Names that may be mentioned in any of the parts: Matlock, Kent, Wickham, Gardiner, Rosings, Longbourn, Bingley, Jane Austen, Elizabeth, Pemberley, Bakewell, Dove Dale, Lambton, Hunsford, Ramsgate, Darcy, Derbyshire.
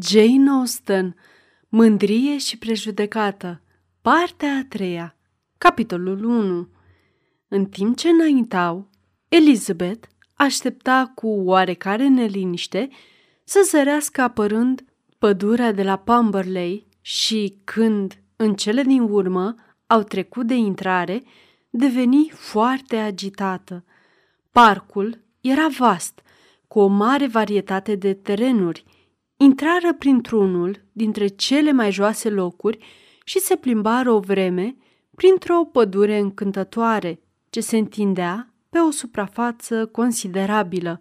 Jane Austen, Mândrie și prejudecată, partea a treia, capitolul 1. În timp ce înaintau, Elizabeth aștepta cu oarecare neliniște să zărească apărând pădurea de la Pemberley și când, în cele din urmă, au trecut de intrare, deveni foarte agitată. Parcul era vast, cu o mare varietate de terenuri. Intrară printr-unul dintre cele mai joase locuri și se plimbară o vreme printr-o pădure încântătoare, ce se întindea pe o suprafață considerabilă.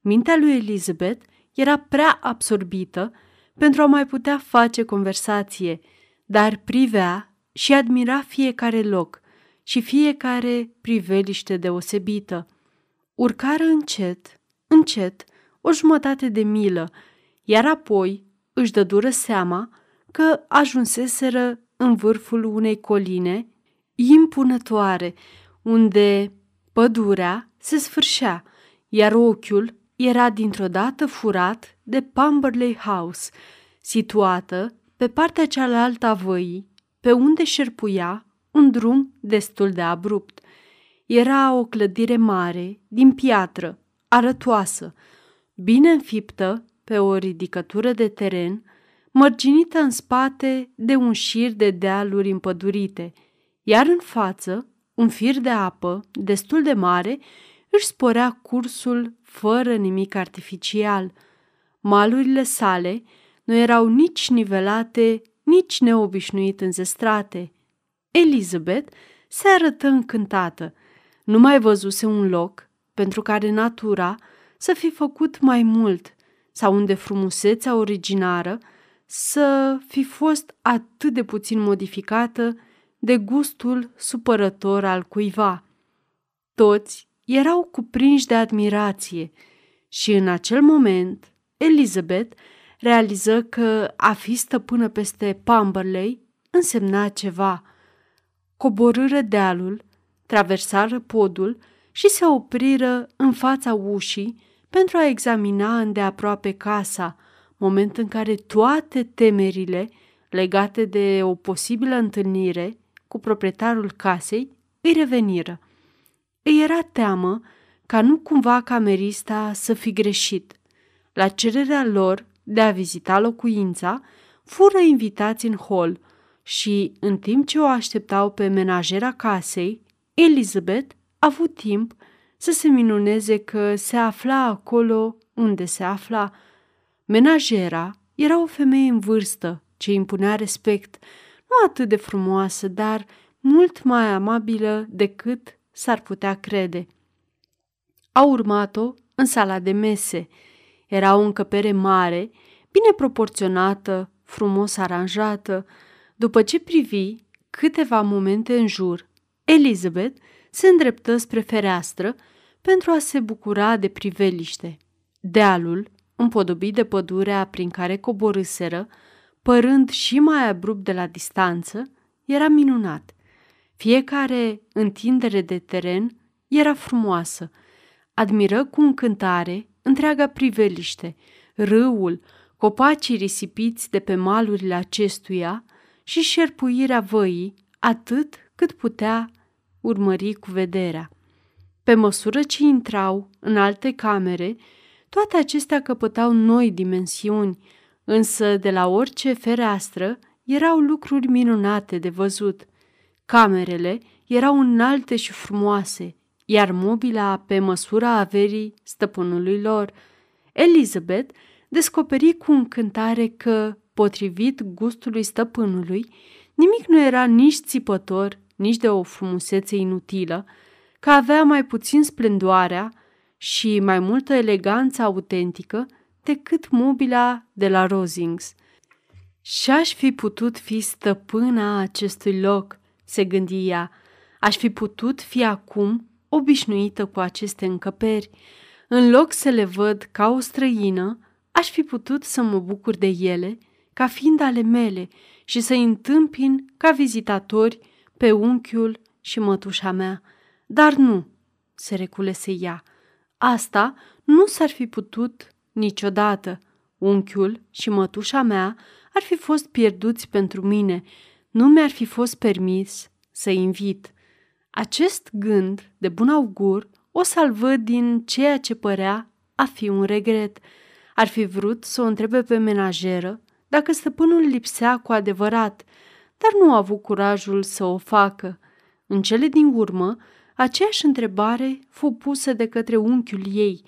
Mintea lui Elizabeth era prea absorbită pentru a mai putea face conversație, dar privea și admira fiecare loc și fiecare priveliște deosebită. Urcară încet, încet, o jumătate de milă, iar apoi își dădură seama că ajunseseră în vârful unei coline impunătoare, unde pădurea se sfârșea, iar ochiul era dintr-o dată furat de Pemberley House, situată pe partea cealaltă a văii, pe unde șerpuia un drum destul de abrupt. Era o clădire mare, din piatră, arătoasă, bine înfiptă pe o ridicătură de teren, mărginită în spate de un șir de dealuri împădurite, iar în față, un fir de apă, destul de mare, își sporea cursul fără nimic artificial. Malurile sale nu erau nici nivelate, nici neobișnuit înzestrate. Elizabeth se arătă încântată. Nu mai văzuse un loc pentru care natura să fi făcut mai mult sau unde frumusețea originară să fi fost atât de puțin modificată de gustul supărător al cuiva. Toți erau cuprinși de admirație și în acel moment Elizabeth realiză că a fi stăpână peste Pemberley însemna ceva. Coborâră dealul, traversară podul și se opriră în fața ușii pentru a examina îndeaproape casa, moment în care toate temerile legate de o posibilă întâlnire cu proprietarul casei îi reveniră. Îi era teamă ca nu cumva camerista să fi greșit. La cererea lor de a vizita locuința, fură invitați în hol și, în timp ce o așteptau pe menajera casei, Elizabeth a avut timp să se minuneze că se afla acolo unde se afla. Menajera era o femeie în vârstă, ce impunea respect, nu atât de frumoasă, dar mult mai amabilă decât s-ar putea crede. A urmat-o în sala de mese. Era o încăpere mare, bine proporționată, frumos aranjată. După ce privi câteva momente în jur, Elizabeth se îndreptă spre fereastră pentru a se bucura de priveliște. Dealul, împodobit de pădurea prin care coborâseră, părând și mai abrupt de la distanță, era minunat. Fiecare întindere de teren era frumoasă. Admiră cu încântare întreaga priveliște, râul, copacii risipiți de pe malurile acestuia și șerpuirea văii atât cât putea urmări cu vederea. Pe măsură ce intrau în alte camere, toate acestea căpătau noi dimensiuni, însă de la orice fereastră erau lucruri minunate de văzut. Camerele erau înalte și frumoase, iar mobila pe măsura averii stăpânului lor. Elizabeth descoperi cu încântare că, potrivit gustului stăpânului, nimic nu era nici țipător, nici de o frumusețe inutilă, că avea mai puțin splendoarea și mai multă eleganță autentică decât mobila de la Rosings. Și-aș fi putut fi stăpâna acestui loc, se gândi ea. Aș fi putut fi acum obișnuită cu aceste încăperi. În loc să le văd ca o străină, aș fi putut să mă bucur de ele ca fiind ale mele și să-i întâmpin ca vizitatori pe unchiul și mătușa mea. Dar nu, se reculese ea. Asta nu s-ar fi putut niciodată. Unchiul și mătușa mea ar fi fost pierduți pentru mine, nu mi-ar fi fost permis să invit. Acest gând de bun augur o salvă din ceea ce părea a fi un regret. Ar fi vrut să o întrebe pe menajeră dacă stăpânul lipsea cu adevărat, dar nu a avut curajul să o facă. În cele din urmă, aceeași întrebare fu pusă de către unchiul ei,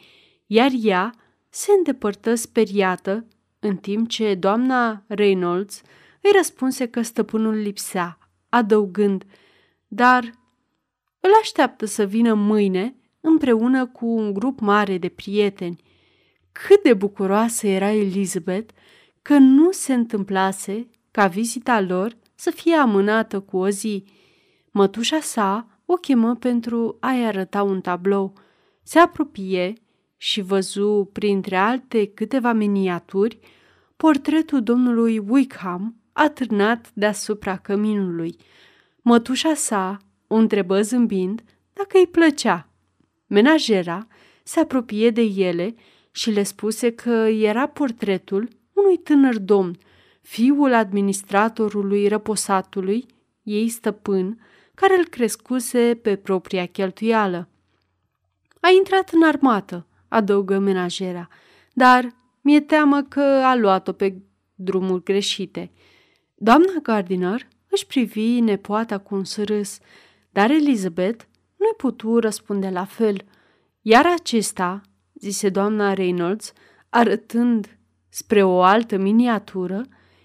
iar ea se îndepărtă speriată, în timp ce doamna Reynolds îi răspunse că stăpânul lipsea, adăugând, dar îl așteaptă să vină mâine împreună cu un grup mare de prieteni. Cât de bucuroasă era Elizabeth că nu se întâmplase ca vizita lor să fie amânată cu o zi. Mătușa sa o chemă pentru a-i arăta un tablou. Se apropie și văzu, printre alte câteva miniaturi, portretul domnului Wickham atârnat deasupra căminului. Mătușa sa o întrebă zâmbind dacă îi plăcea. Menajera se apropie de ele și le spuse că era portretul unui tânăr domn, fiul administratorului răposatului ei stăpân, care îl crescuse pe propria cheltuială. A intrat în armată, adăugă menajera, dar mi-e teamă că a luat-o pe drumuri greșite. Doamna Gardiner își privi nepoata cu un surâs, dar Elizabeth nu-i putu răspunde la fel. Iar acesta, zise doamna Reynolds, arătând spre o altă miniatură,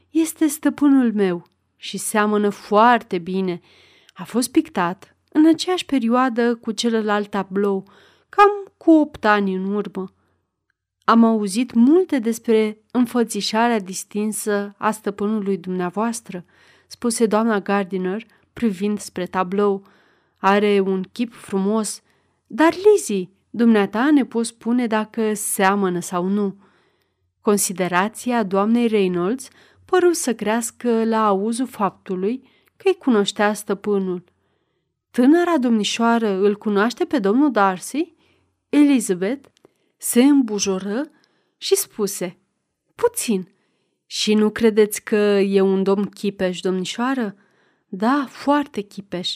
este stăpânul meu și seamănă foarte bine. A fost pictat în aceeași perioadă cu celălalt tablou, cam cu 8 ani în urmă. Am auzit multe despre înfățișarea distinsă a stăpânului dumneavoastră, spuse doamna Gardiner, privind spre tablou. Are un chip frumos, dar, Lizzie, dumneata ne poți spune dacă seamănă sau nu. Considerația doamnei Reynolds păru să crească la auzul faptului că îi cunoștea stăpânul. Tânăra domnișoară îl cunoaște pe domnul Darcy? Elizabeth se îmbujoră și spuse, puțin. Și nu credeți că e un domn chipeș, domnișoară? Da, foarte chipeș.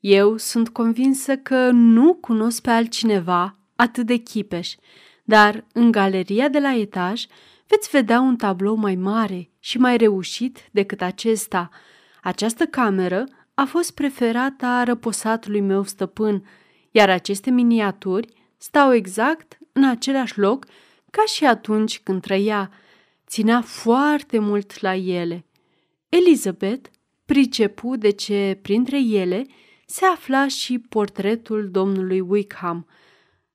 Eu sunt convinsă că nu cunosc pe altcineva atât de chipeș, dar în galeria de la etaj veți vedea un tablou mai mare și mai reușit decât acesta. Această cameră a fost preferată a răposatului meu stăpân, iar aceste miniaturi stau exact în același loc ca și atunci când trăia. Ținea foarte mult la ele. Elizabeth pricepu de ce printre ele se afla și portretul domnului Wickham.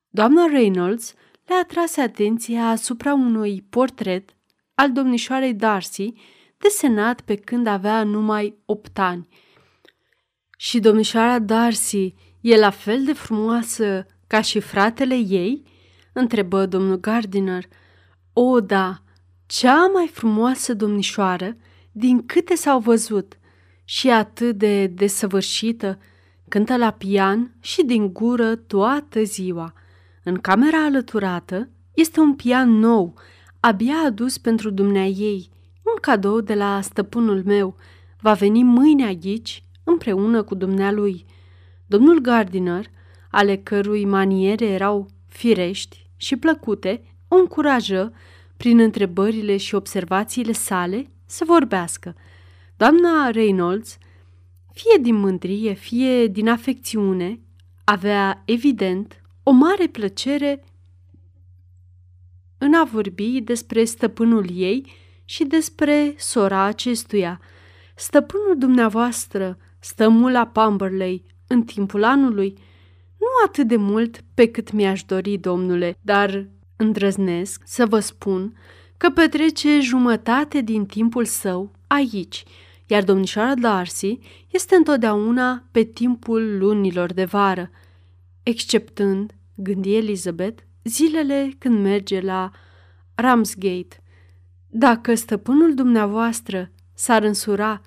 Doamna Reynolds le-a atras atenția asupra unui portret al domnișoarei Darcy, desenat pe când avea numai 8 ani. Și domnișoara Darcy e la fel de frumoasă ca și fratele ei? Întrebă domnul Gardiner. O, da, cea mai frumoasă domnișoară din câte s-au văzut și atât de desăvârșită, cântă la pian și din gură toată ziua. În camera alăturată este un pian nou, abia adus pentru dumneaei, un cadou de la stăpânul meu. Va veni mâine aici împreună cu dumnealui. Domnul Gardiner, ale cărui maniere erau firești și plăcute, o încurajă prin întrebările și observațiile sale să vorbească. Doamna Reynolds, fie din mândrie, fie din afecțiune, avea evident o mare plăcere în a vorbi despre stăpânul ei și despre sora acestuia. Stăpânul dumneavoastră stă mult la Pemberley în timpul anului, nu atât de mult pe cât mi-aș dori, domnule, dar îndrăznesc să vă spun că petrece jumătate din timpul său aici, iar domnișoara Darcy este întotdeauna pe timpul lunilor de vară, exceptând, gândi Elizabeth, zilele când merge la Ramsgate. Dacă stăpânul dumneavoastră s-ar însura,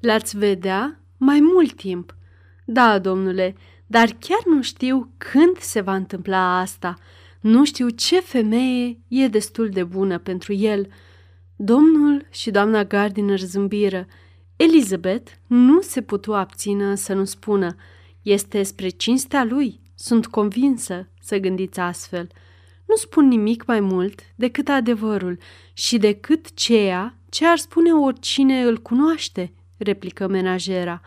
l-ați vedea mai mult timp. Da, domnule, dar chiar nu știu când se va întâmpla asta, Nu știu ce femeie e destul de bună pentru el. Domnul și doamna Gardiner zâmbiră. Elizabeth nu se putu abțină să nu spună. Este spre cinstea lui, sunt convinsă să gândiți astfel. Nu spun nimic mai mult decât adevărul și decât ceea ce ar spune oricine îl cunoaște, replică menajera.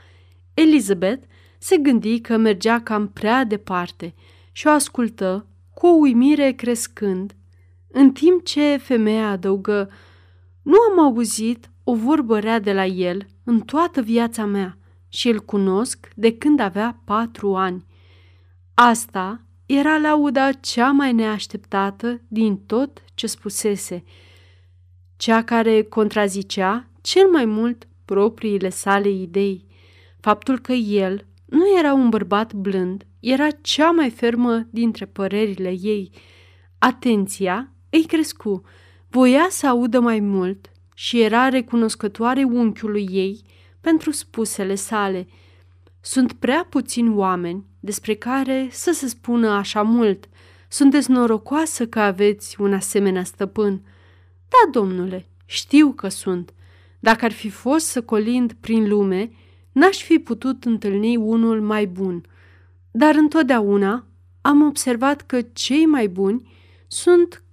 Elizabeth se gândi că mergea cam prea departe și o ascultă cu o uimire crescând, în timp ce femeia adăugă, nu am auzit o vorbă rea de la el în toată viața mea și îl cunosc de când avea 4 ani. Asta era lauda cea mai neașteptată din tot ce spusese, cea care contrazicea cel mai mult propriile sale idei. Faptul că el nu era un bărbat blând era cea mai fermă dintre părerile ei. Atenția îi crescu, voia să audă mai mult și era recunoscătoare unchiului ei pentru spusele sale. Sunt prea puțini oameni despre care să se spună așa mult. Sunteți norocoasă că aveți un asemenea stăpân. Da, domnule, știu că sunt. Dacă ar fi fost să colind prin lume, n-aș fi putut întâlni unul mai bun. Dar întotdeauna am observat că cei mai buni sunt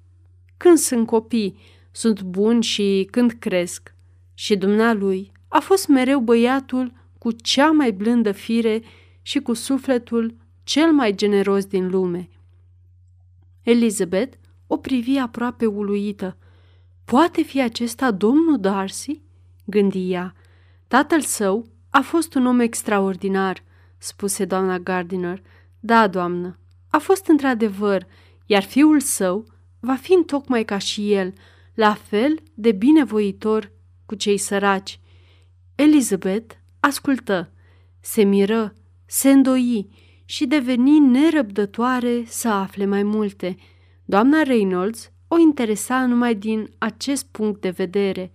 când sunt copii, sunt buni și când cresc. Și dumnealui a fost mereu băiatul cu cea mai blândă fire și cu sufletul cel mai generos din lume. Elizabeth o privi aproape uluită. Poate fi acesta domnul Darcy? Gândi ea. Tatăl său a fost un om extraordinar, spuse doamna Gardiner. Da, doamnă, a fost într-adevăr, iar fiul său va fi întocmai ca și el, la fel de binevoitor cu cei săraci. Elizabeth ascultă, se miră, se îndoi și deveni nerăbdătoare să afle mai multe. Doamna Reynolds o interesa numai din acest punct de vedere.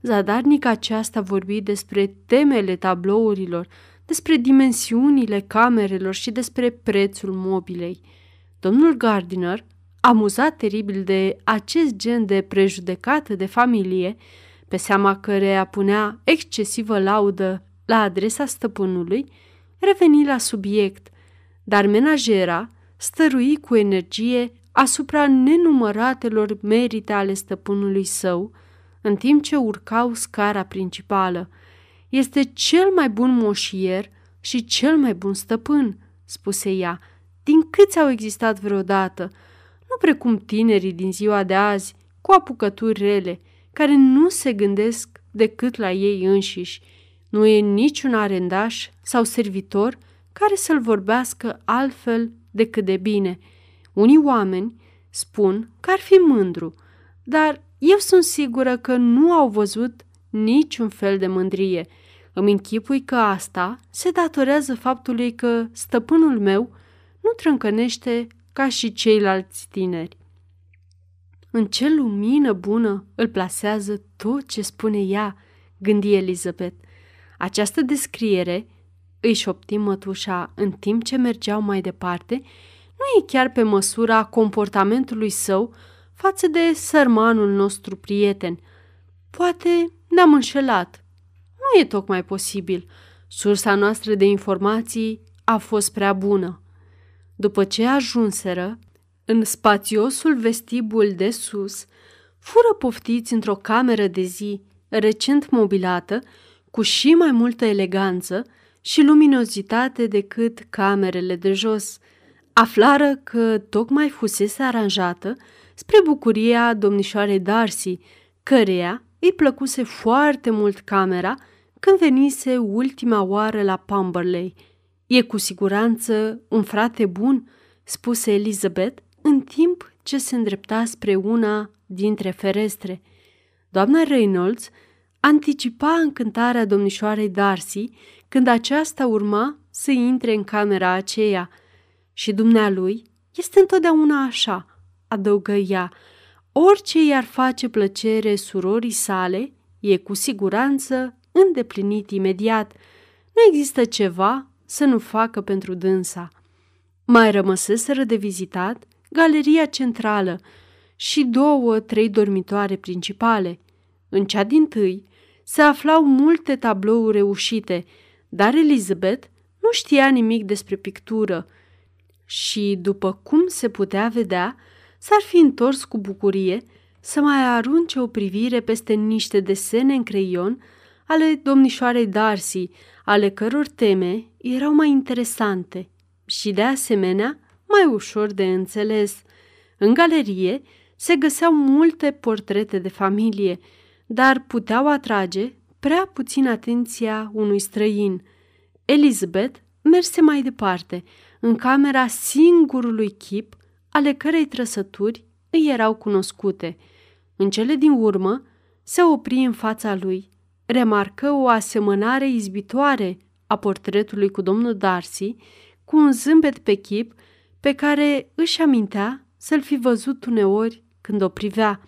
Zadarnic aceasta vorbi despre temele tablourilor, despre dimensiunile camerelor și despre prețul mobilei. Domnul Gardiner, amuzat teribil de acest gen de prejudecată de familie, pe seama căreia punea excesivă laudă la adresa stăpânului, reveni la subiect, dar menajera stărui cu energie asupra nenumăratelor merite ale stăpânului său, în timp ce urcau scara principală. Este cel mai bun moșier și cel mai bun stăpân, spuse ea, din câți au existat vreodată, nu precum tinerii din ziua de azi, cu apucături rele, care nu se gândesc decât la ei înșiși. Nu e niciun arendaș sau servitor care să-l vorbească altfel decât de bine. Unii oameni spun că ar fi mândru, dar eu sunt sigură că nu au văzut niciun fel de mândrie. Îmi închipui că asta se datorează faptului că stăpânul meu nu trâncănește ca și ceilalți tineri. În ce lumină bună îl plasează tot ce spune ea, gândi Elizabeth. Această descriere, îi șopti mătușa în timp ce mergeau mai departe, nu e chiar pe măsura comportamentului său față de sărmanul nostru prieten. Poate ne-am înșelat. Nu e tocmai posibil. Sursa noastră de informații a fost prea bună. După ce ajunseră în spațiosul vestibul de sus, fură poftiți într-o cameră de zi recent mobilată, cu și mai multă eleganță și luminozitate decât camerele de jos. Aflară că tocmai fusese aranjată spre bucuria domnișoarei Darcy, căreia îi plăcuse foarte mult camera când venise ultima oară la Pemberley. E cu siguranță un frate bun, spuse Elizabeth în timp ce se îndrepta spre una dintre ferestre. Doamna Reynolds anticipa încântarea domnișoarei Darcy când aceasta urma să intre în camera aceea. Și dumnealui este întotdeauna așa, adăugă ea. Orice i-ar face plăcere surorii sale e cu siguranță îndeplinit imediat. Nu există ceva să nu facă pentru dânsa. Mai rămăseseră de vizitat galeria centrală și 2-3 dormitoare principale. În cea dintâi se aflau multe tablouri reușite, dar Elizabeth nu știa nimic despre pictură și, după cum se putea vedea, s-ar fi întors cu bucurie să mai arunce o privire peste niște desene în creion ale domnișoarei Darcy, ale căror teme erau mai interesante și, de asemenea, mai ușor de înțeles. În galerie se găseau multe portrete de familie, dar puteau atrage prea puțin atenția unui străin. Elizabeth merse mai departe, în camera singurului chip, ale cărei trăsături îi erau cunoscute. În cele din urmă se opri în fața lui, remarcă o asemănare izbitoare a portretului cu domnul Darcy, cu un zâmbet pe chip pe care își amintea să-l fi văzut uneori când o privea.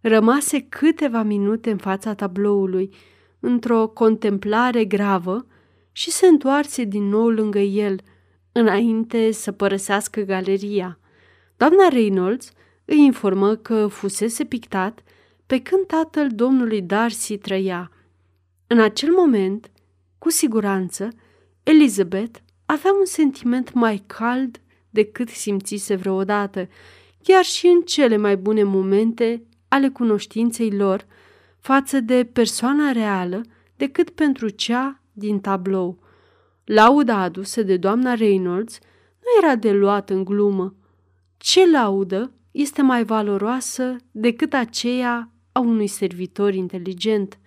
Rămase câteva minute în fața tabloului, într-o contemplare gravă, și se întoarse din nou lângă el, înainte să părăsească galeria. Doamna Reynolds îi informă că fusese pictat pe când tatăl domnului Darcy trăia. În acel moment, cu siguranță, Elizabeth avea un sentiment mai cald decât simțise vreodată, chiar și în cele mai bune momente ale cunoștinței lor față de persoana reală decât pentru cea din tablou. Lauda adusă de doamna Reynolds nu era de luat în glumă. Ce laudă este mai valoroasă decât aceea a unui servitor inteligent?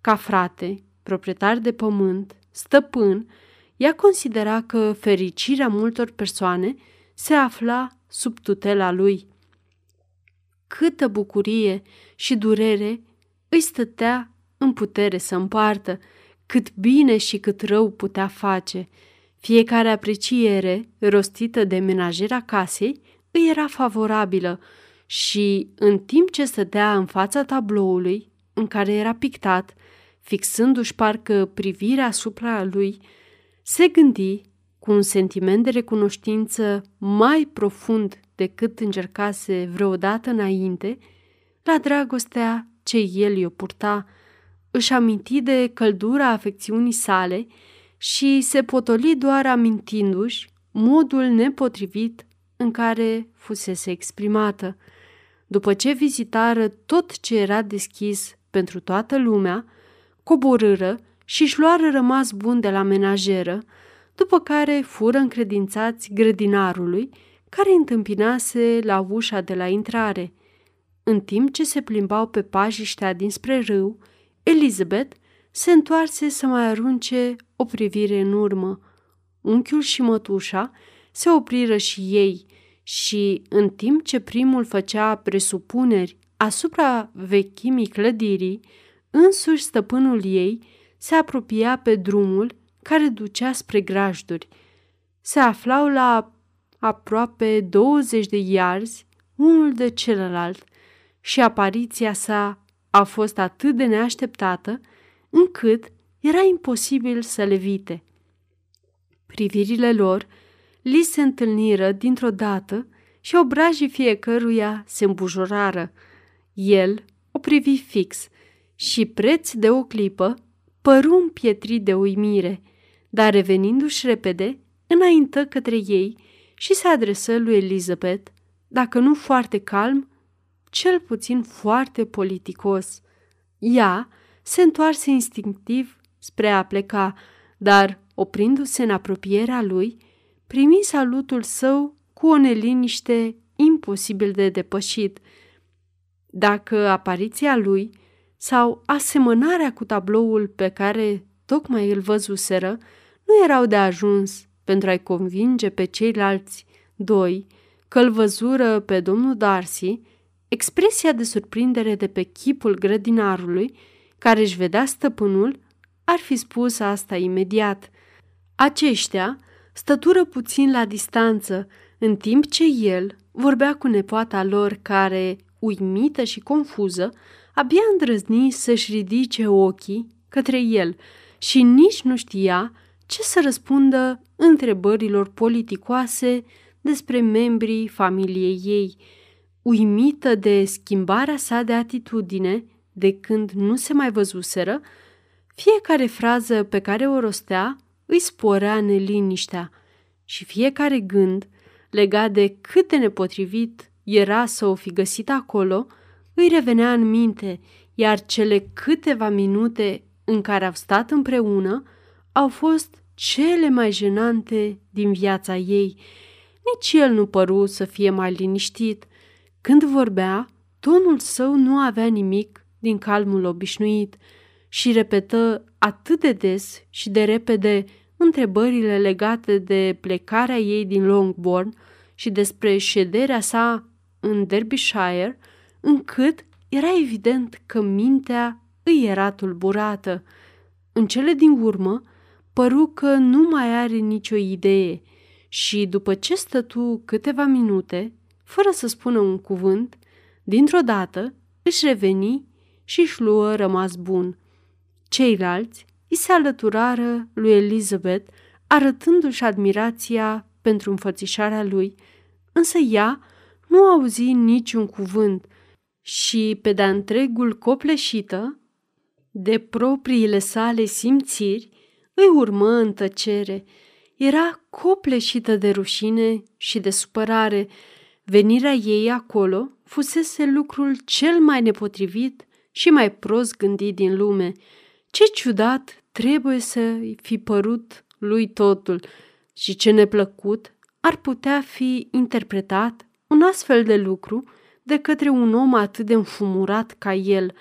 Ca frate, proprietar de pământ, stăpân, ea considera că fericirea multor persoane se afla sub tutela lui. Câtă bucurie și durere îi stătea în putere să împartă, cât bine și cât rău putea face. Fiecare apreciere rostită de menajera casei îi era favorabilă și, în timp ce stătea în fața tabloului în care era pictat, fixându-și parcă privirea asupra lui, se gândi cu un sentiment de recunoștință mai profund decât încercase vreodată înainte la dragostea ce el i-o purta. Își aminti de căldura afecțiunii sale și se potoli doar amintindu-și modul nepotrivit în care fusese exprimată. După ce vizitară tot ce era deschis pentru toată lumea, coborâră și-și luară rămas bun de la menajeră, după care fură încredințați grădinarului, care întâmpinase la ușa de la intrare. În timp ce se plimbau pe pajiștea dinspre râu, Elizabeth se întoarse să mai arunce o privire în urmă. Unchiul și mătușa se opriră și ei și, în timp ce primul făcea presupuneri asupra vechimii clădirii, însuși stăpânul ei se apropia pe drumul care ducea spre grajduri. Se aflau la aproape 20 de iarzi unul de celălalt și apariția sa a fost atât de neașteptată încât era imposibil să le evite. Privirile lor li se întâlniră dintr-o dată și obrajii fiecăruia se îmbujorară. El o privi fix și, preț de o clipă, păru împietrit de uimire, dar, revenindu-și repede, înaintă către ei și se adresă lui Elizabeth, dacă nu foarte calm, cel puțin foarte politicos. Ea se întoarse instinctiv spre a pleca, dar, oprindu-se în apropierea lui, primi salutul său cu o neliniște imposibil de depășit. Dacă apariția lui sau asemănarea cu tabloul pe care tocmai îl văzuseră nu erau de ajuns pentru a-i convinge pe ceilalți doi că îl văzură pe domnul Darcy, expresia de surprindere de pe chipul grădinarului, care își vedea stăpânul, ar fi spus asta imediat. Aceștia stătură puțin la distanță, în timp ce el vorbea cu nepoata lor care, uimită și confuză, abia îndrăzni să-și ridice ochii către el și nici nu știa ce să răspundă întrebărilor politicoase despre membrii familiei ei, uimită de schimbarea sa de atitudine de când nu se mai văzuseră. Fiecare frază pe care o rostea îi sporea neliniștea și fiecare gând legat de cât de nepotrivit era să o fi găsit acolo îi revenea în minte, iar cele câteva minute în care au stat împreună au fost cele mai jenante din viața ei. Nici el nu păru să fie mai liniștit. Când vorbea, tonul său nu avea nimic din calmul obișnuit și repetă atât de des și de repede întrebările legate de plecarea ei din Longbourn și despre șederea sa în Derbyshire, încât era evident că mintea îi era tulburată. În cele din urmă, păru că nu mai are nicio idee și, după ce stătu câteva minute, fără să spună un cuvânt, dintr-o dată își reveni și își luă rămas bun. Ceilalți îi se alăturară lui Elizabeth, arătându-și admirația pentru înfățișarea lui, însă ea nu auzi niciun cuvânt și, pe de-a întregul copleșită de propriile sale simțiri, îi urmă în tăcere. Era copleșită de rușine și de supărare. Venirea ei acolo fusese lucrul cel mai nepotrivit și mai prost gândit din lume. Ce ciudat trebuie să fi părut lui totul și ce neplăcut ar putea fi interpretat un astfel de lucru de către un om atât de înfumurat ca el.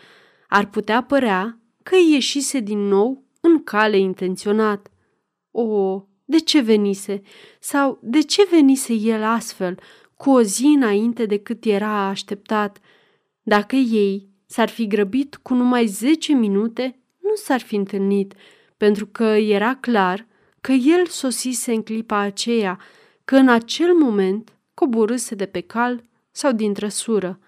Ar putea părea că ieșise din nou în cale intenționat. O, de ce venise? Sau de ce venise el astfel, cu o zi înainte decât era așteptat? Dacă ei s-ar fi grăbit cu numai 10 minute, nu s-ar fi întâlnit, pentru că era clar că el sosise în clipa aceea, că în acel moment coborâse de pe cal sau din trăsură.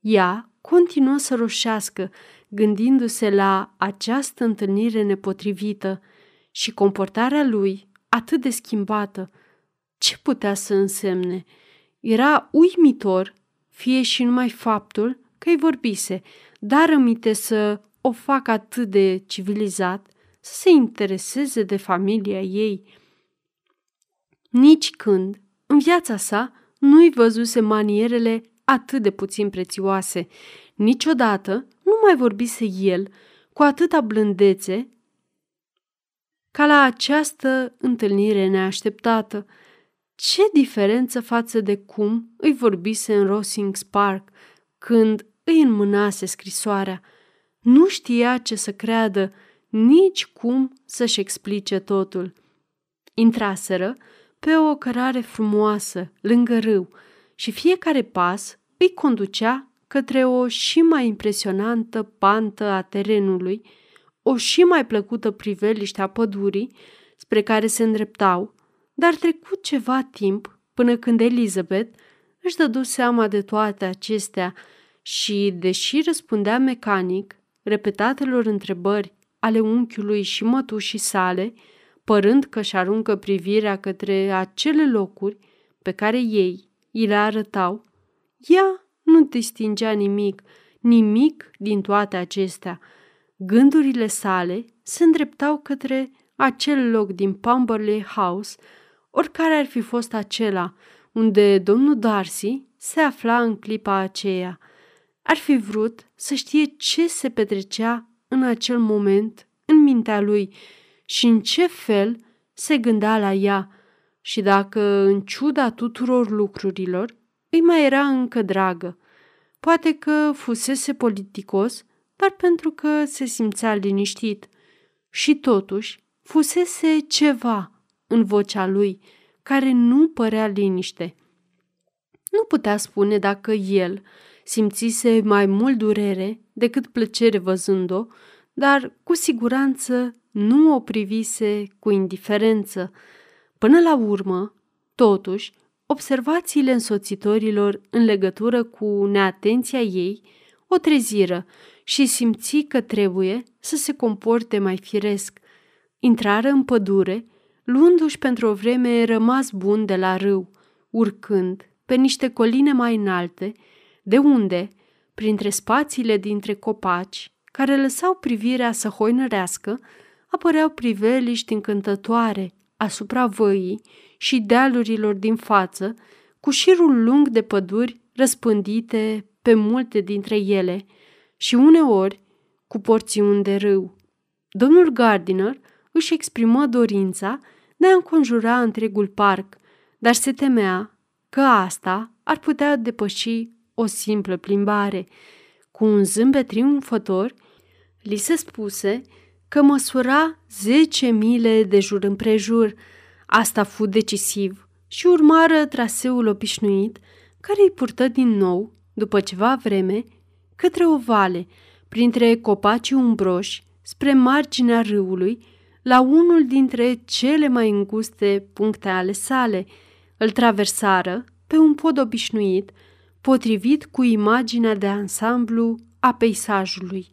Ea continuă să roșească, gândindu-se la această întâlnire nepotrivită și comportarea lui atât de schimbată. Ce putea să însemne? Era uimitor, fie și numai faptul că îi vorbise, dar rămite să o facă atât de civilizat, să se intereseze de familia ei. Nici când, în viața sa, nu-i văzuse manierele atât de puțin prețioase. Niciodată nu mai vorbise el cu atâta blândețe ca la această întâlnire neașteptată. Ce diferență față de cum îi vorbise în Rosings Park, când îi înmânase scrisoarea. Nu știa ce să creadă, nici cum să-și explice totul. Intraseră pe o cărare frumoasă, lângă râu, și fiecare pas îi conducea către o și mai impresionantă pantă a terenului, o și mai plăcută priveliște a pădurii spre care se îndreptau, dar trecut ceva timp până când Elizabeth își dădu seama de toate acestea și, deși răspundea mecanic repetatelor întrebări ale unchiului și mătușii sale, părând că își aruncă privirea către acele locuri pe care ei îi le arătau, ea nu distingea nimic, nimic din toate acestea. Gândurile sale se îndreptau către acel loc din Pemberley House, oricare ar fi fost acela, unde domnul Darcy se afla în clipa aceea. Ar fi vrut să știe ce se petrecea în acel moment în mintea lui și în ce fel se gândea la ea și dacă, în ciuda tuturor lucrurilor, îi mai era încă dragă. Poate că fusese politicos, dar pentru că se simțea liniștit. Și totuși fusese ceva în vocea lui care nu părea liniște. Nu putea spune dacă el simțise mai mult durere decât plăcere văzând-o, dar cu siguranță nu o privise cu indiferență. Până la urmă, totuși, observațiile însoțitorilor în legătură cu neatenția ei o treziră și simți că trebuie să se comporte mai firesc. Intrară în pădure, luându-și pentru o vreme rămas bun de la râu, urcând pe niște coline mai înalte, de unde, printre spațiile dintre copaci, care lăsau privirea să hoinărească, apăreau priveliști încântătoare asupra văii și dealurilor din față, cu șirul lung de păduri răspândite pe multe dintre ele și uneori cu porțiuni de râu. Domnul Gardiner își exprimă dorința de a înconjura întregul parc, dar se temea că asta ar putea depăși o simplă plimbare. Cu un zâmbet triumfător, li se spuse că măsura 10 mile de jur împrejur. Asta fu decisiv și urmară traseul obișnuit, care îi purtă din nou, după ceva vreme, către o vale, printre copacii umbroși, spre marginea râului, la unul dintre cele mai înguste puncte ale sale. Îl traversară pe un pod obișnuit, potrivit cu imaginea de ansamblu a peisajului.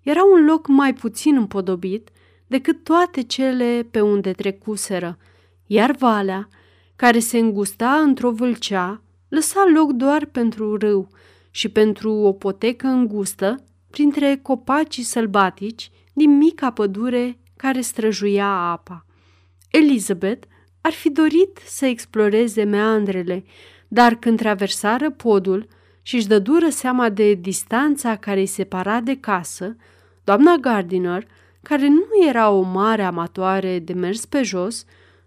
Era un loc mai puțin împodobit decât toate cele pe unde trecuseră, iar valea, care se îngusta într-o vâlcea, lăsa loc doar pentru râu și pentru o potecă îngustă printre copacii sălbatici din mica pădure care străjuia apa. Elizabeth ar fi dorit să exploreze meandrele, dar când traversară podul și își dădură seama de distanța care îi separa de casă, doamna Gardiner, care nu era o mare amatoare de mers pe jos,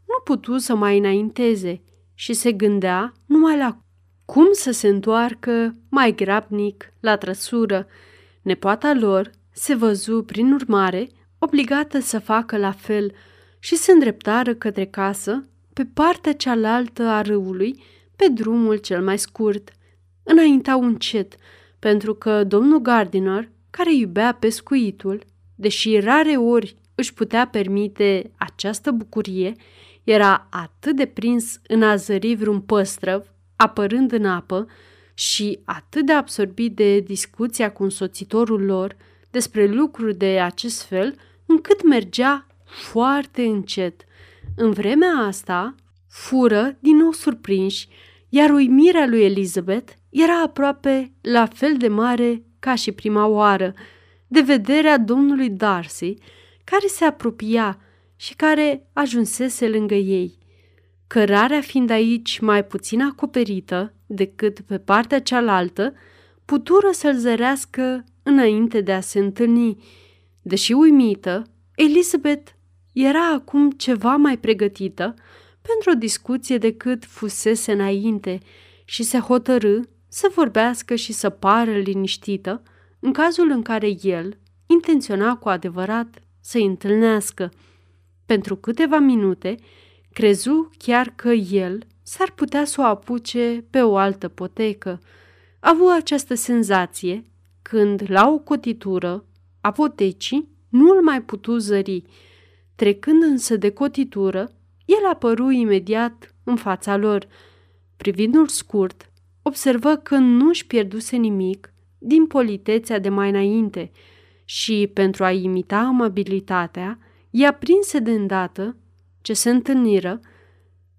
nu putu să mai înainteze și se gândea numai la cum să se întoarcă mai grabnic la trăsură. Nepoata lor se văzu, prin urmare, obligată să facă la fel și se îndreptară către casă pe partea cealaltă a râului, pe drumul cel mai scurt. Înaintau încet, pentru că domnul Gardiner, care iubea pescuitul, deși rare ori își putea permite această bucurie, era atât de prins în a zări vreun păstrăv apărând în apă și atât de absorbit de discuția cu însoțitorul lor despre lucruri de acest fel, încât mergea foarte încet. În vremea asta, fură din nou surprinși, iar uimirea lui Elizabeth era aproape la fel de mare ca și prima oară, de vederea domnului Darcy, care se apropia și care ajunsese lângă ei. Cărarea fiind aici mai puțin acoperită decât pe partea cealaltă, putură să-l zărească înainte de a se întâlni. Deși uimită, Elizabeth era acum ceva mai pregătită pentru o discuție decât fusese înainte și se hotărâ să vorbească și să pară liniștită în cazul în care el intenționa cu adevărat să-i întâlnească. Pentru câteva minute, crezu chiar că el s-ar putea să o apuce pe o altă potecă. A avut această senzație când, la o cotitură a potecii, nu îl mai putu zări. Trecând însă de cotitură, el apăru imediat în fața lor. Privindu-l scurt, observă că nu își pierduse nimic din politețea de mai înainte și, pentru a imita amabilitatea, i-a prinse de îndată ce se întâlniră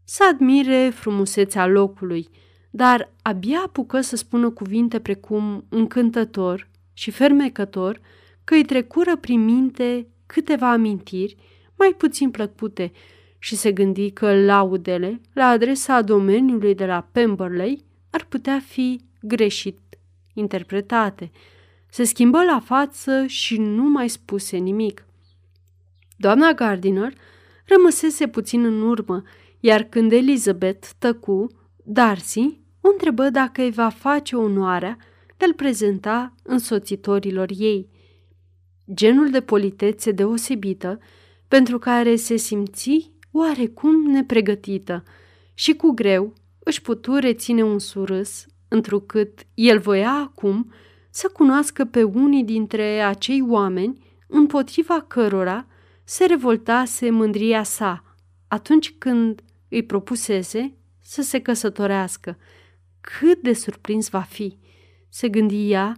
să admire frumusețea locului, dar abia apucă să spună cuvinte precum încântător și fermecător că îi trecură prin minte câteva amintiri mai puțin plăcute și se gândi că laudele la adresa domeniului de la Pemberley ar putea fi greșit interpretate. Se schimbă la față și nu mai spuse nimic. Doamna Gardiner rămăsese puțin în urmă, iar când Elizabeth tăcu, Darcy o întrebă dacă îi va face onoarea de-l prezenta însoțitorilor ei. Genul de politețe deosebită, pentru care se simți oarecum nepregătită și cu greu își putu reține un surâs, întrucât el voia acum să cunoască pe unii dintre acei oameni împotriva cărora se revoltase mândria sa atunci când îi propusese să se căsătorească. Cât de surprins va fi, se gândi ea,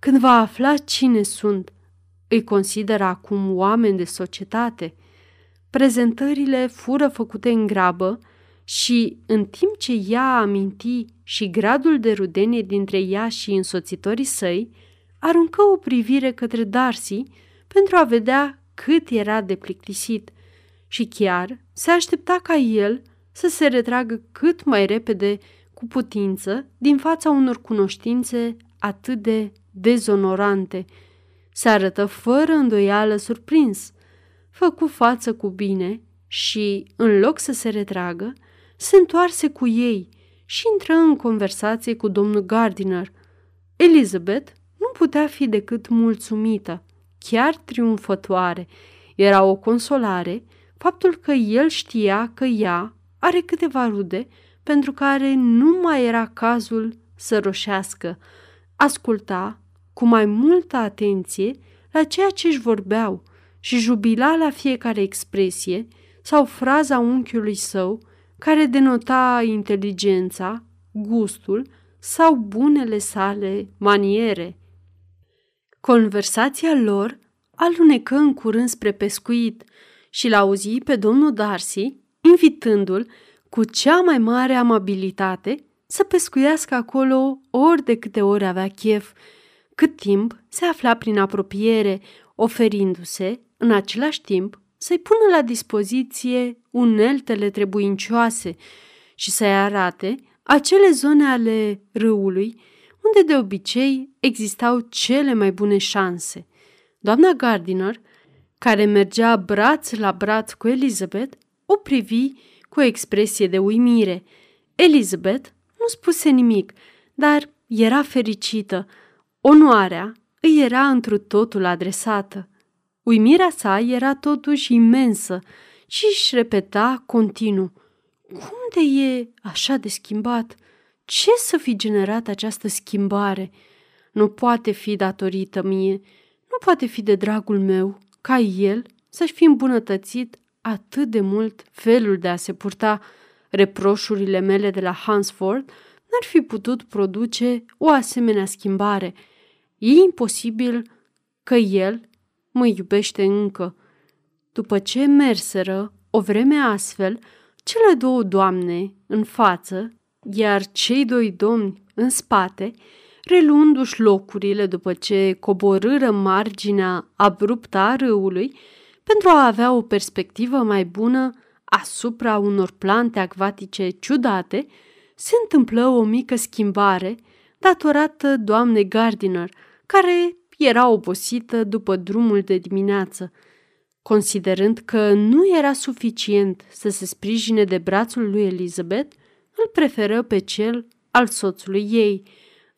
când va afla cine sunt. Îi consideră acum oameni de societate. Prezentările fură făcute în grabă și, în timp ce ea aminti și gradul de rudenie dintre ea și însoțitorii săi, aruncă o privire către Darcy pentru a vedea cât era de plictisit și chiar se aștepta ca el să se retragă cât mai repede cu putință din fața unor cunoștințe atât de dezonorante. Se arătă fără îndoială surprins, făcu față cu bine și, în loc să se retragă, se întoarse cu ei și intră în conversație cu domnul Gardiner. Elizabeth nu putea fi decât mulțumită, chiar triumfătoare. Era o consolare faptul că el știa că ea are câteva rude pentru care nu mai era cazul să roșească. Asculta cu mai multă atenție la ceea ce își vorbeau și jubila la fiecare expresie sau fraza unchiului său care denota inteligența, gustul sau bunele sale maniere. Conversația lor alunecă în curând spre pescuit și l-auzi pe domnul Darcy, invitându-l cu cea mai mare amabilitate să pescuiască acolo ori de câte ori avea chef, cât timp se afla prin apropiere, oferindu-se, în același timp, să-i pună la dispoziție uneltele trebuincioase și să-i arate acele zone ale râului unde de obicei existau cele mai bune șanse. Doamna Gardiner, care mergea braț la braț cu Elizabeth, o privi cu o expresie de uimire. Elizabeth nu spuse nimic, dar era fericită. Onoarea îi era întru totul adresată. Uimirea sa era totuși imensă și își repeta continuu: cum de e așa de schimbat? Ce să fi generat această schimbare? Nu poate fi datorită mie, nu poate fi de dragul meu ca el să-și fi îmbunătățit atât de mult felul de a se purta. Reproșurile mele de la Hunsford n-ar fi putut produce o asemenea schimbare. E imposibil că el mă iubește încă. După ce merseră o vreme astfel, cele două doamne în față, iar cei doi domni în spate, reluându-și locurile după ce coborâră marginea abruptă a râului, pentru a avea o perspectivă mai bună asupra unor plante acvatice ciudate, se întâmplă o mică schimbare datorată doamnei Gardiner, care era obosită după drumul de dimineață. Considerând că nu era suficient să se sprijine de brațul lui Elizabeth, îl preferă pe cel al soțului ei.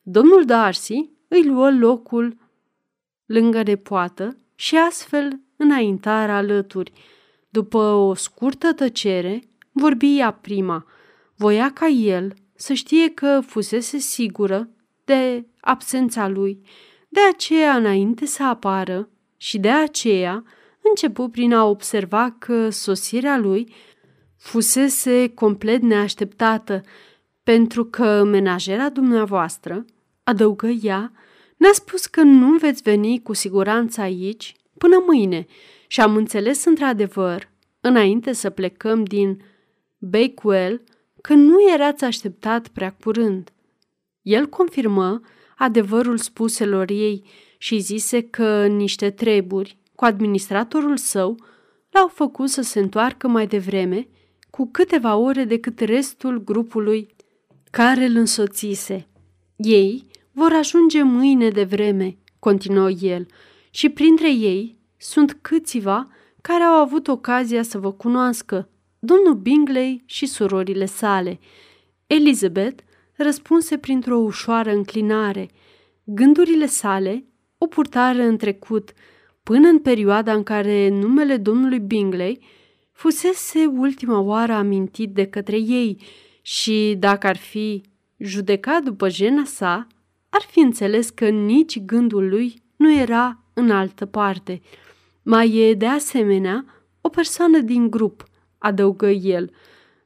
Domnul Darcy îi luă locul lângă repoată și astfel înaintară alături. După o scurtă tăcere, vorbi ea prima. Voia ca el să știe că fusese sigură de absența lui, de aceea înainte să apară și de aceea începu prin a observa că sosirea lui fusese complet neașteptată, pentru că menajera dumneavoastră, adăugă ea, ne-a spus că nu veți veni cu siguranță aici până mâine și am înțeles într-adevăr, înainte să plecăm din Bakewell, că nu erați așteptat prea curând. El confirmă adevărul spuselor ei și zise că niște treburi cu administratorul său l-au făcut să se întoarcă mai devreme, cu câteva ore decât restul grupului care îl însoțise. Ei vor ajunge mâine devreme, continuă el, și printre ei sunt câțiva care au avut ocazia să vă cunoască, domnul Bingley și surorile sale. Elizabeth răspunse printr-o ușoară înclinare. Gândurile sale o purtară în trecut, până în perioada în care numele domnului Bingley fusese ultima oară amintit de către ei și, dacă ar fi judecat după jena sa, ar fi înțeles că nici gândul lui nu era în altă parte. Mai e, de asemenea, o persoană din grup, adăugă el,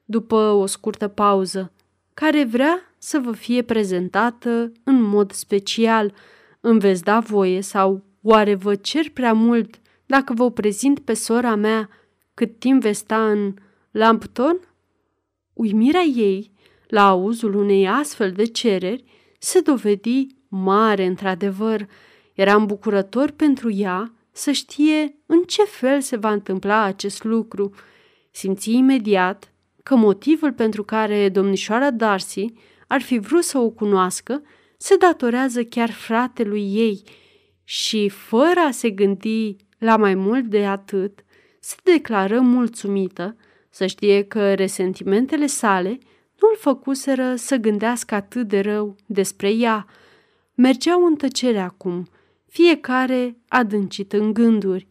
după o scurtă pauză, care vrea să vă fie prezentată în mod special. Îmi veți da voie sau oare vă cer prea mult dacă vă prezint pe sora mea cât timp veți sta în Lambton? Uimirea ei, la auzul unei astfel de cereri, se dovedi mare într-adevăr. Era îmbucurător pentru ea să știe în ce fel se va întâmpla acest lucru. Simți imediat că motivul pentru care domnișoara Darcy ar fi vrut să o cunoască se datorează chiar fratelui ei și, fără a se gândi la mai mult de atât, se declară mulțumită să știe că resentimentele sale nu-l făcuseră să gândească atât de rău despre ea. Mergeau în tăcere acum, fiecare adâncit în gânduri.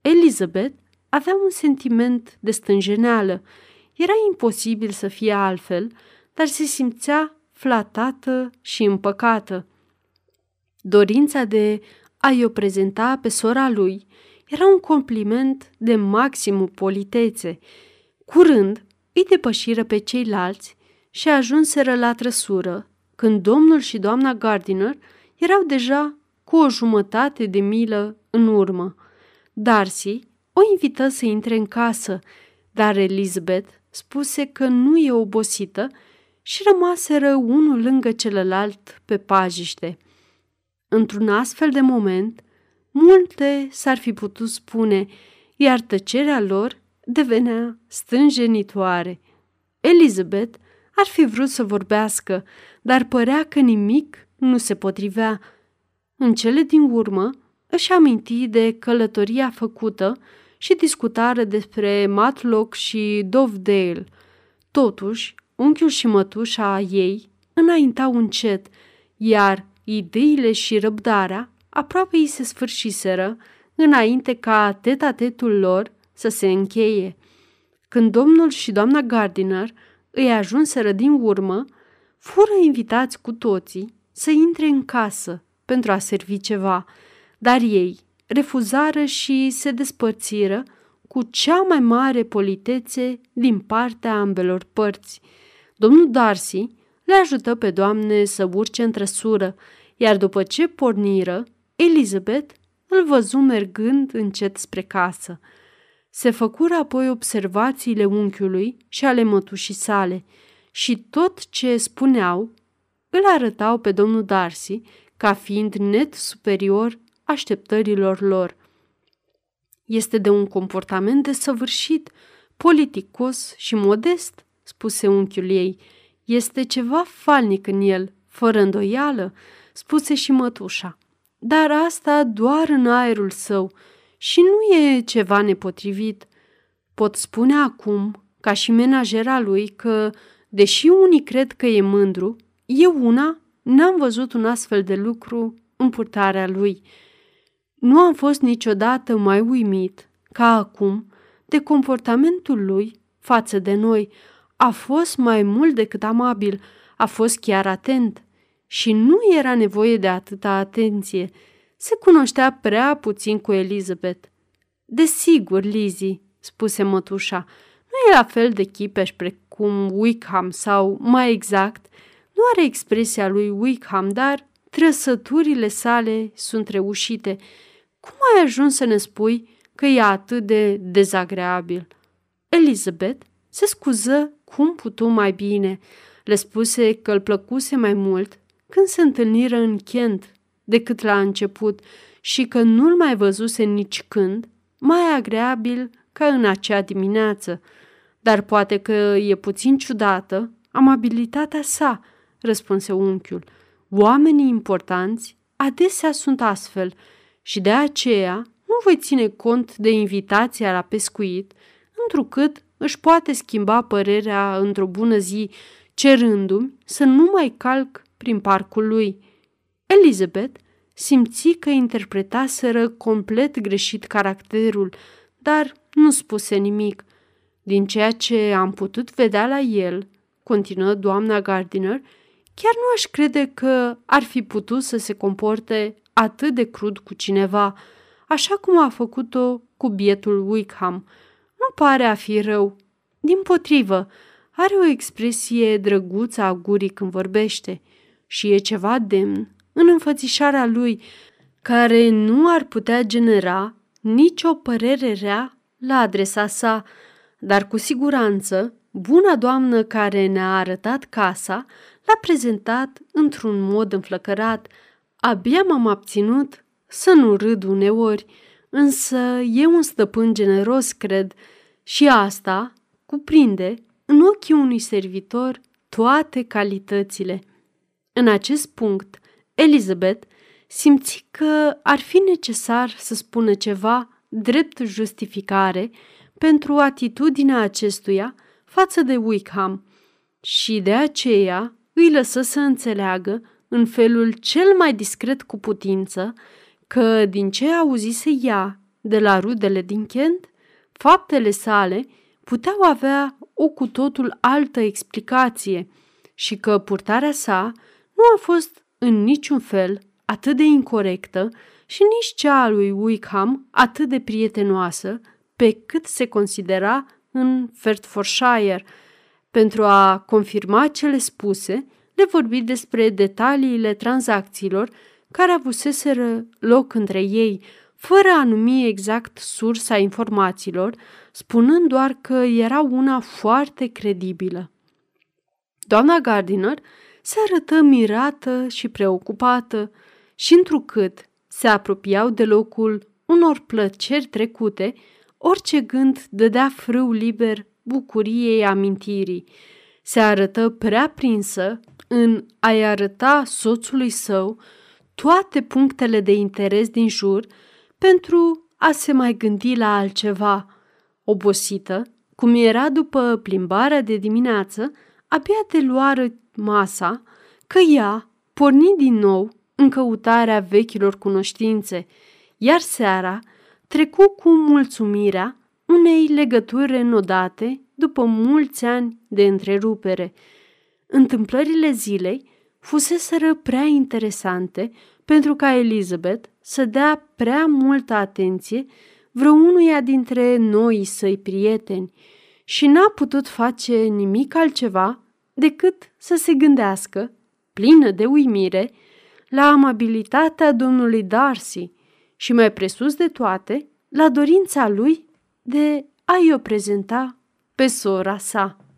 Elizabeth avea un sentiment de stânjeneală. Era imposibil să fie altfel, dar se simțea flatată și împăcată. Dorința de a-i o prezenta pe sora lui era un compliment de maximă politețe. Curând îi depășiră pe ceilalți și ajunseră la trăsură, când domnul și doamna Gardiner erau deja cu o jumătate de milă în urmă. Darcy o invită să intre în casă, dar Elizabeth spuse că nu e obosită și rămaseră unul lângă celălalt pe pajiște. Într-un astfel de moment, multe s-ar fi putut spune, iar tăcerea lor devenea stânjenitoare. Elizabeth ar fi vrut să vorbească, dar părea că nimic nu se potrivea. În cele din urmă își aminti de călătoria făcută și discutară despre Matlock și Dove Dale. Totuși, unchiul și mătușa ei înaintau încet, iar ideile și răbdarea aproape îi se sfârșiseră înainte ca tet-a-tetul lor să se încheie. Când domnul și doamna Gardiner îi ajunseră din urmă, fură invitați cu toții să intre în casă pentru a servi ceva, dar ei refuzară și se despărțiră cu cea mai mare politețe din partea ambelor părți. Domnul Darcy le ajută pe doamne să urce în trăsură, iar după ce porniră, Elizabeth îl văzu mergând încet spre casă. Se făcură apoi observațiile unchiului și ale mătușii sale și tot ce spuneau îl arătau pe domnul Darcy ca fiind net superior așteptărilor lor. "Este de un comportament desăvârșit, politicos și modest," spuse unchiul ei. "Este ceva falnic în el, fără îndoială," spuse și mătușa. "Dar asta doar în aerul său și nu e ceva nepotrivit. Pot spune acum, ca și menajera lui, că, deși unii cred că e mândru, eu una n-am văzut un astfel de lucru în purtarea lui. Nu am fost niciodată mai uimit ca acum de comportamentul lui față de noi. A fost mai mult decât amabil, a fost chiar atent și nu era nevoie de atâta atenție. Se cunoștea prea puțin cu Elizabeth." "Desigur, Lizzie," spuse mătușa, "nu e la fel de chipeș precum Wickham sau, mai exact, nu are expresia lui Wickham, dar trăsăturile sale sunt reușite. Cum ai ajuns să ne spui că e atât de dezagreabil?" Elizabeth se scuză cum putu mai bine. Le spuse că îl plăcuse mai mult când se întâlniră în Kent decât la început și că nu-l mai văzuse nici când mai agreabil ca în acea dimineață. "Dar poate că e puțin ciudată amabilitatea sa," răspunse unchiul. "Oamenii importanți adesea sunt astfel și de aceea nu voi ține cont de invitația la pescuit, întrucât își poate schimba părerea într-o bună zi, cerându-mi să nu mai calc prin parcul lui." Elizabeth simți că interpretaseră complet greșit caracterul, dar nu spuse nimic. "Din ceea ce am putut vedea la el," continuă doamna Gardiner, "chiar nu aș crede că ar fi putut să se comporte atât de crud cu cineva, așa cum a făcut-o cu bietul Wickham. Nu pare a fi rău. Dimpotrivă, are o expresie drăguță a gurii când vorbește și e ceva demn în înfățișarea lui, care nu ar putea genera nicio părere rea la adresa sa, dar cu siguranță Buna doamnă care ne-a arătat casa l-a prezentat într-un mod înflăcărat. Abia m-am abținut să nu râd uneori, însă e un stăpân generos, cred, și asta cuprinde în ochii unui servitor toate calitățile. În acest punct, Elizabeth simți că ar fi necesar să spună ceva drept justificare pentru atitudinea acestuia față de Wickham și de aceea îi lăsă să înțeleagă în felul cel mai discret cu putință că, din ce auzise ea de la rudele din Kent, faptele sale puteau avea o cu totul altă explicație și că purtarea sa nu a fost în niciun fel atât de incorectă și nici cea a lui Wickham atât de prietenoasă pe cât se considera în Hertfordshire. Pentru a confirma cele spuse, le vorbi despre detaliile tranzacțiilor care avuseseră loc între ei, fără a numi exact sursa informațiilor, spunând doar că era una foarte credibilă. Doamna Gardiner se arătă mirată și preocupată și, întrucât se apropiau de locul unor plăceri trecute, orice gând dădea frâu liber bucuriei amintirii. Se arătă prea prinsă în a-i arăta soțului său toate punctele de interes din jur pentru a se mai gândi la altceva. Obosită, cum era după plimbarea de dimineață, abia de luară masa că ea porni din nou în căutarea vechilor cunoștințe, iar seara trecu cu mulțumirea unei legături renodate după mulți ani de întrerupere. Întâmplările zilei fuseseră prea interesante pentru ca Elizabeth să dea prea multă atenție vreunuia dintre noii săi prieteni și n-a putut face nimic altceva decât să se gândească, plină de uimire, la amabilitatea domnului Darcy și, mai presus de toate, la dorința lui de a-i o prezenta pe sora sa.